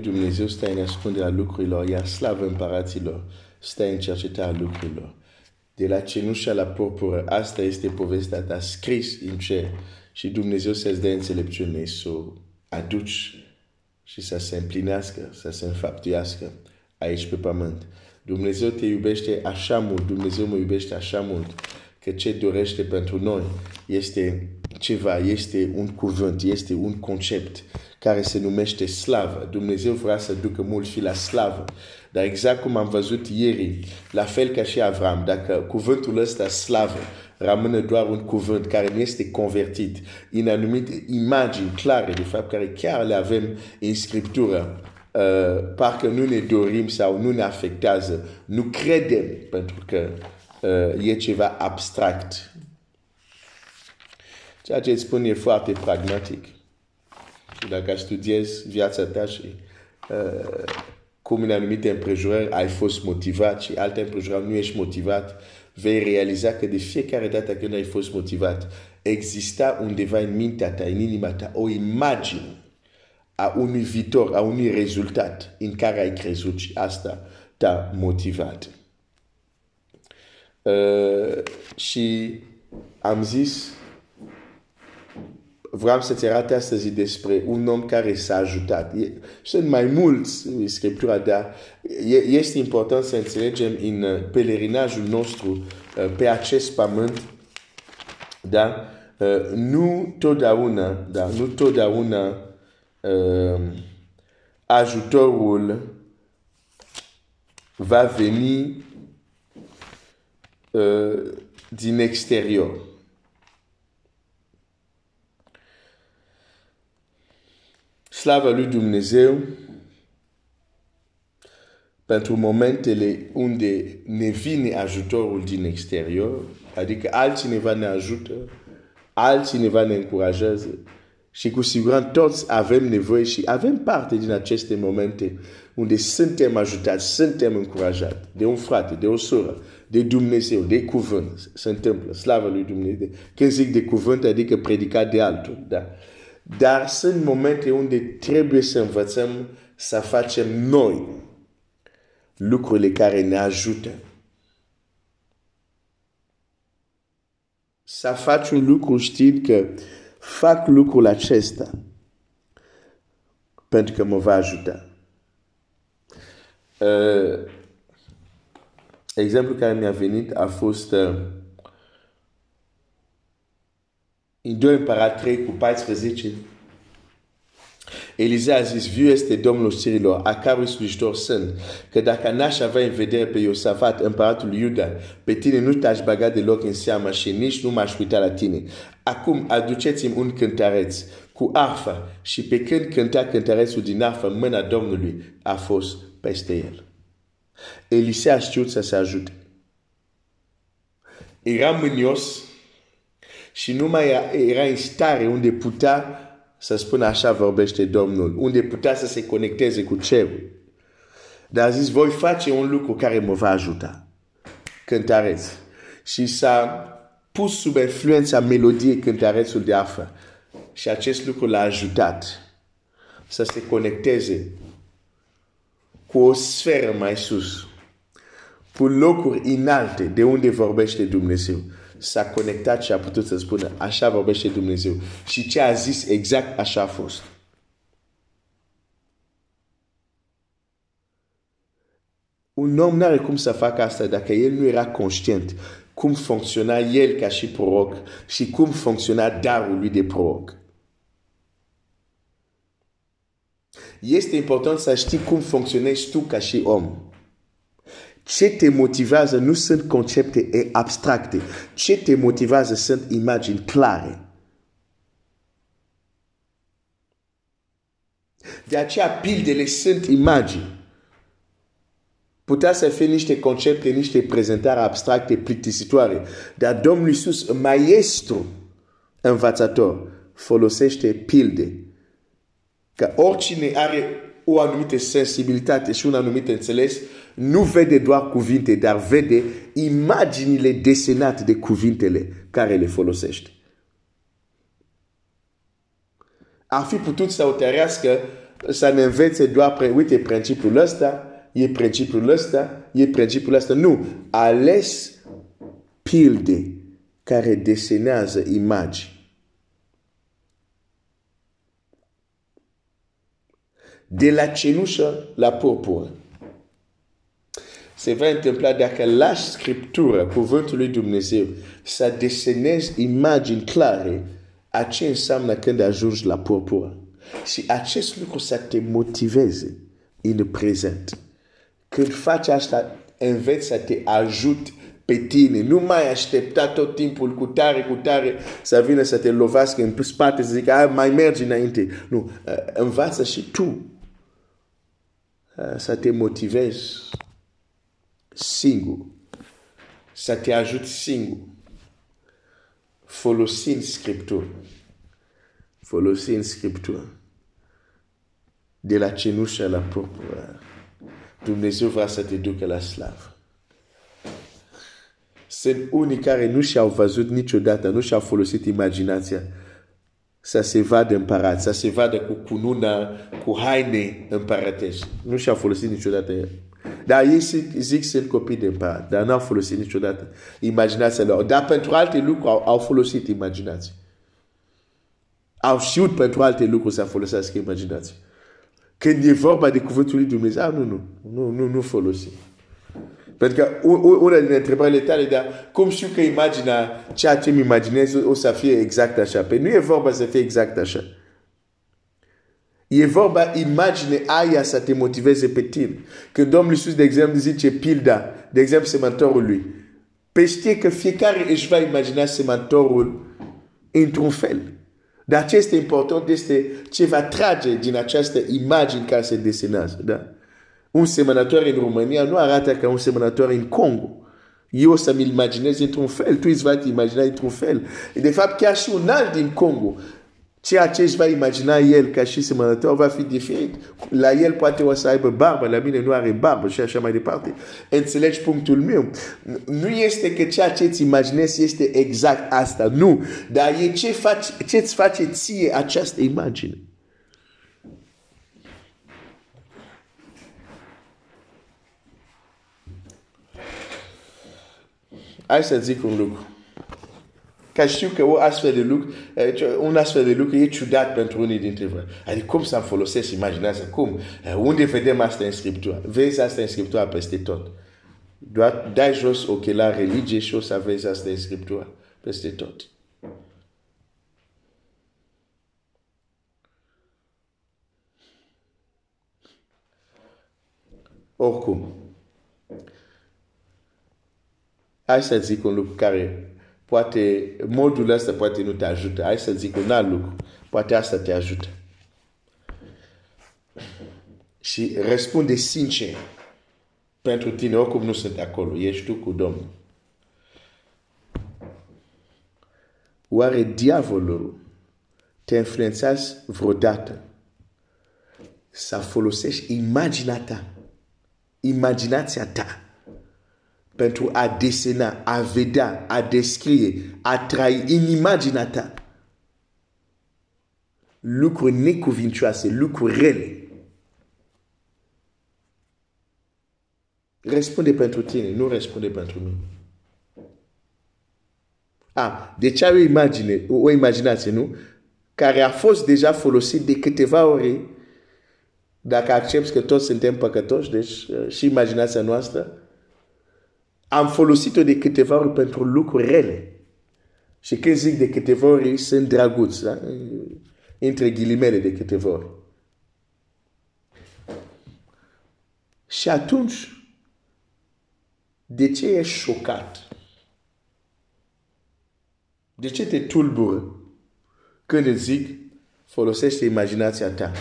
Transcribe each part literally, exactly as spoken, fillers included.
Dumnezeu stă în ascunderea lucrurilor, iar slavă împăraților stă în cercetarea lucrurilor. De la cenușă la purpură, asta este povestea ta scris în cer și Dumnezeu să-ți dea înțelepciune, să o aduci și să se împlinească, să se înfăptuiască aici pe pământ. Dumnezeu te iubește așa mult, Dumnezeu mă iubește așa mult, că ce dorește pentru noi este ceva, este un cuvânt, este un concept care se numește slavă. Dumnezeu vrea să ducă mulți fi la slavă. Dar exact cum am văzut ieri, la fel ca și Avram, dacă cuvântul ăsta slavă rămâne doar un cuvânt care nu este convertit în anumite imagini clare, de fapt, care chiar le avem în Scriptură, uh, parcă nu ne dorim sau nu ne afectează, nu credem, pentru că uh, e ceva abstract. Ceea ce îți spun e foarte pragmatic. Și dacă studiezi viața ta și uh, cum în anumite împrejurări ai fost motivat și alte împrejurări nu ești motivat, vei realiza că de fiecare dată când ai fost motivat, exista undeva în mintea ta, în inima ta, o imagine a unui viitor, a unui rezultat în care ai crezut și asta te-a motivat. Uh, și am zis, vreau să-ți arate astăzi despre un om care s-a ajutat. Sunt mai mulți în Scriptura, dar este important să înțelegem în pelerinajul nostru pe acest pământ, dar nu totdeauna, dar nu totdeauna ajutorul va veni din exterior. Slava lui Dumnezeu pentru momentele unde ne vine ajutorul din exterior, adică altcineva ne ajută, altcineva ne încurajează și cu siguranță toți avem nevoie și avem parte din aceste momente unde suntem ajutați, suntem încurajați de un frate, de o soră, de Dumnezeu, de cuvânt. Se întâmplă, slava lui Dumnezeu. Când zic de cuvânt, adică predicat de altul, da. Dar sunt momente unde trebuie să învățăm să facem noi lucrurile care ne ajută. Să faci un lucru știind că fac lucrul acesta pentru că mă va ajuta. Uh, exemplul care mi-a venit a fost uh, în doi Împărați trei cu paisprezece, Elisea a zis, viu este domnul oștirilor, a cărui slujitori sunt, că dacă n-aș avea în vedere pe Iosafat, împăratul Iuda, pe tine nu te-aș baga deloc în seama și nici nu m-aș uita la tine. Acum aduceți-mi un cântăreț cu arfă și pe când cânta cântărețul din arfă, mâna Domnului a fost peste el. Elisea a știut să se ajute. Era mânios și numai era în stare unde putea să spună așa vorbește Domnul, unde putea să se conecteze cu cerul. Dar a zis, voi face un lucru care mă va ajuta. Cântăreț. Și s-a pus sub influența melodiei cântărețul de arfă. Și acest lucru l-a ajutat să se conecteze cu o sferă mai sus, cu locuri înalte de unde vorbește Dumnezeu. S-a conectat și a putut să spună așa vorbește Dumnezeu și ce a zis exact așa a fost. Un om n-are cum să facă asta dacă el nu era conștient cum funcționa el ca și proroc și cum funcționa darul lui de proroc. Este important să știi cum funcționezi tu ca și om. Ce te motivează nu sunt concepte abstracte. Ce te motivează sunt imagini clare. De aceea pildele sunt imagini. Putea să fie niște concepte, niște prezentări abstracte, plictisitoare. Dar Domnul Iisus, maestru, învățător, folosește pilde. Că oricine are o anumită sensibilitate și un anumit înțeles, nu vede doar cuvinte, dar vede imaginile desenate de cuvintele care le folosește. Ar fi putut să hotărească să ne învețe doar, uite, principiul ăsta, e principiul ăsta, e principiul ăsta. Nu, ales pilde care desenează imagi. De la cenușă la purpură. Se va întâmpla dacă lași Scriptura, cuvântul lui Dumnezeu, să desenezi imagini clare a ce înseamnă când ajungi la purpură. Și acest lucru să te motiveze în prezent. Când faci asta, înveți să te ajut pe tine. Nu mai aștepta tot timpul cu tare, cu tare să vină să te lovească în spate, să zică, mai mergi înainte. Nu, învață și tu să te motivezi singur, să te ajut singur, folosind Scriptura. Folosind Scriptura. De la cenușă la purpură. Dumnezeu vrea să te ducă la slavă. Sunt unii care nu și-au văzut niciodată, nu și-au folosit imaginația să se vadă împărat, să se vadă cu cununa, cu haine împărătești. Nu și-au folosit niciodată. Dar ei zic sunt copii de împărat, dar n-au folosit niciodată imaginația lor. Dar pentru alte lucruri au, au folosit imaginația. Au știut pentru alte lucruri să folosească imaginația. Când e vorba de cuvântul lui Dumnezeu, ah, nu, nu, nu, nu, nu folosim. Pentru că una din întrebările tale, dar cum știu că imagina, ceea ce îmi imaginez o să fie exact așa? Păi nu e vorba să fie exact așa. E vorba imagine aia să te motiveze pe tine. Când Domnul Iisus, de exemplu, zice pilda, de exemplu, semănătorul lui, păi știe că fiecare își va imagina semănătorul într-un fel. Dar ce este important este ce va trage din această imagine care se desenează. Da? Un semănător în România nu arată ca un semănător în Congo. Eu o să-mi imaginez într-un fel, tu îți va te imagina într-un fel. De fapt, chiar și un alt din Congo, ceea ce își va imagina el ca și semănător va fi diferit. La el poate o să aibă barbă, la mine nu are barbă și așa mai departe. Înțelegi punctul meu? Nu este că ceea ce îți imaginezi este exact asta, nu. Dar e ce faci, ce îți face ție această imagine. Hai să zic un lucru. Că știu că o astfel de lucru, un astfel de lucru e ciudat pentru unii dintre voi. Adică cum să-mi folosesc imaginația? Cum? Unde vedem asta în Scriptura? Vezi asta în Scriptura peste tot. Doar dai jos ochelari religie și o să vezi asta în Scriptura peste tot. Oricum. Hai să zic un lucru care poate, modul ăsta poate nu te ajută. Hai să zic un alt lucru. Poate asta te ajută. Și răspunde sincer pentru tine, oricum nu sunt acolo. Ești tu cu Domnul. Oare diavolul te influențează vreodată să folosești imaginația ta. Imaginația ta. Pentru a desena, a vedea, a descrie, a trai în imaginea ta lucruri necuvincioase, lucruri rele. Răspunde pentru tine, nu răspunde pentru mine. Ah, deci ai o imagine, o imaginație, nu? Care a fost deja folosită de câteva ori. Dacă accepti că toți suntem păcătoși, deci și imaginația noastră, am folosit-o de câteva ori pentru lucruri rele. Și când zic de câteva ori, sunt draguți, da? Între ghilimele de câteva ori. Și atunci, de ce ești șocat? De ce te tulbură când îți zic, folosește imaginația ta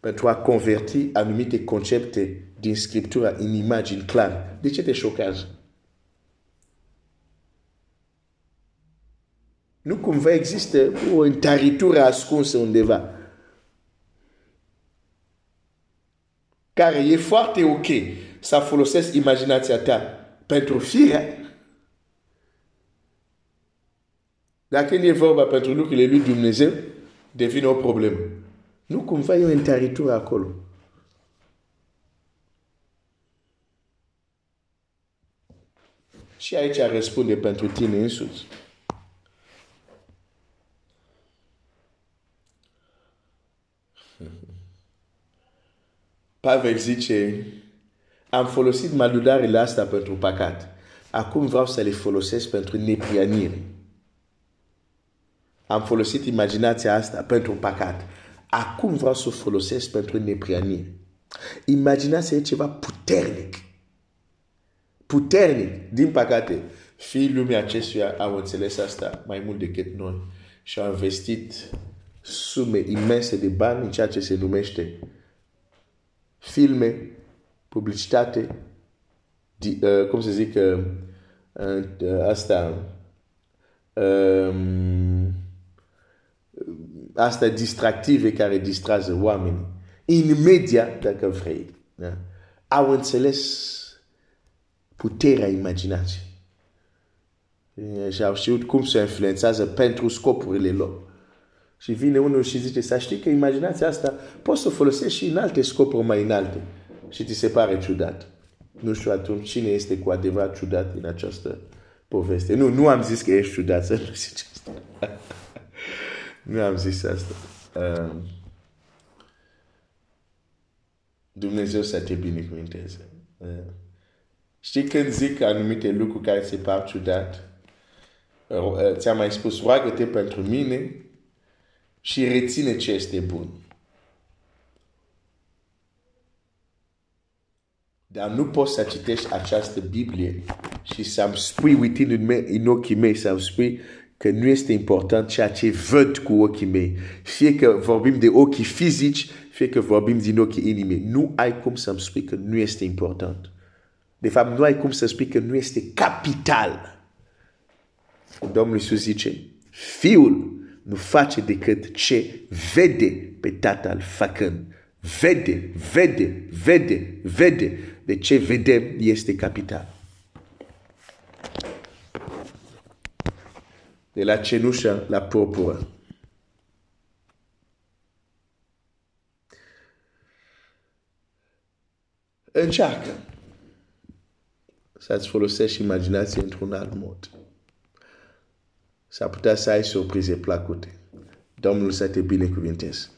pentru a converti anumite concepte din Scriptura în imagini clare. De ce te șocazi? Nu cumva există o întăritură ascunsă undeva. Care e foarte ok să folosești imaginația ta pentru firea. Dacă nu e vorba pentru lucrurile lui Dumnezeu, devine o problemă. Nu cumva e o întăritură acolo. Și aici răspunde pentru tine însuți. Pavel zice, am folosit mădularele astea pentru păcat. Acum vreau să le folosesc pentru neprianire. Am folosit imaginația asta pentru păcat. Acum vreau să o folosesc pentru neprianire. Imaginația e ceva puternic. Puternic. Din păcate, fiii lumii acestuia au înțeles asta mai mult decât noi. Și au investit sume imense de bani în ceea ce se numește filme, publicitate, di, uh, cum se zic, uh, uh, uh, asta, uh, asta distractive care distrează oamenii. În media, dacă vrei, uh, au înțeles puterea imaginației. Uh, și au știut cum se influențează pentru scopurile lor. Și vine unul și zice, să știi că imaginația asta poți să o folosești și în alte scopuri mai înalte. Și ți se pare ciudat. Nu știu atunci cine este cu adevărat ciudat în această poveste. Nu, nu am zis că ești ciudat, să nu zici asta. Nu am zis asta. Uh, Dumnezeu să te binecuvânteze. Uh. Știi când zic anumite lucruri care se par ciudat, uh, uh, ți-am mai spus, roagă-te pentru mine și reține ce este bun. Dar nu poți să citești această Biblie și să-mi spui, uitând în ochii mei, să-mi spui că nu este important ceea ce văd cu ochii mei. Fie că vorbim de ochii fizici, fie că vorbim din ochii inimii. Nu ai cum să-mi spui că nu este important. De fapt, nu ai cum să spui că nu este capital. Domnul Iisus zice, Fiul nu face decât ce vede pe Tatăl făcând. Vede, vede, vede, vede. De ce vedem este capital. De la cenușă la purpură. Încearcă să-ți folosești imaginația într-un alt mod. S-ar putea să ai surprize plăcute. Domnul să te binecuvânteze.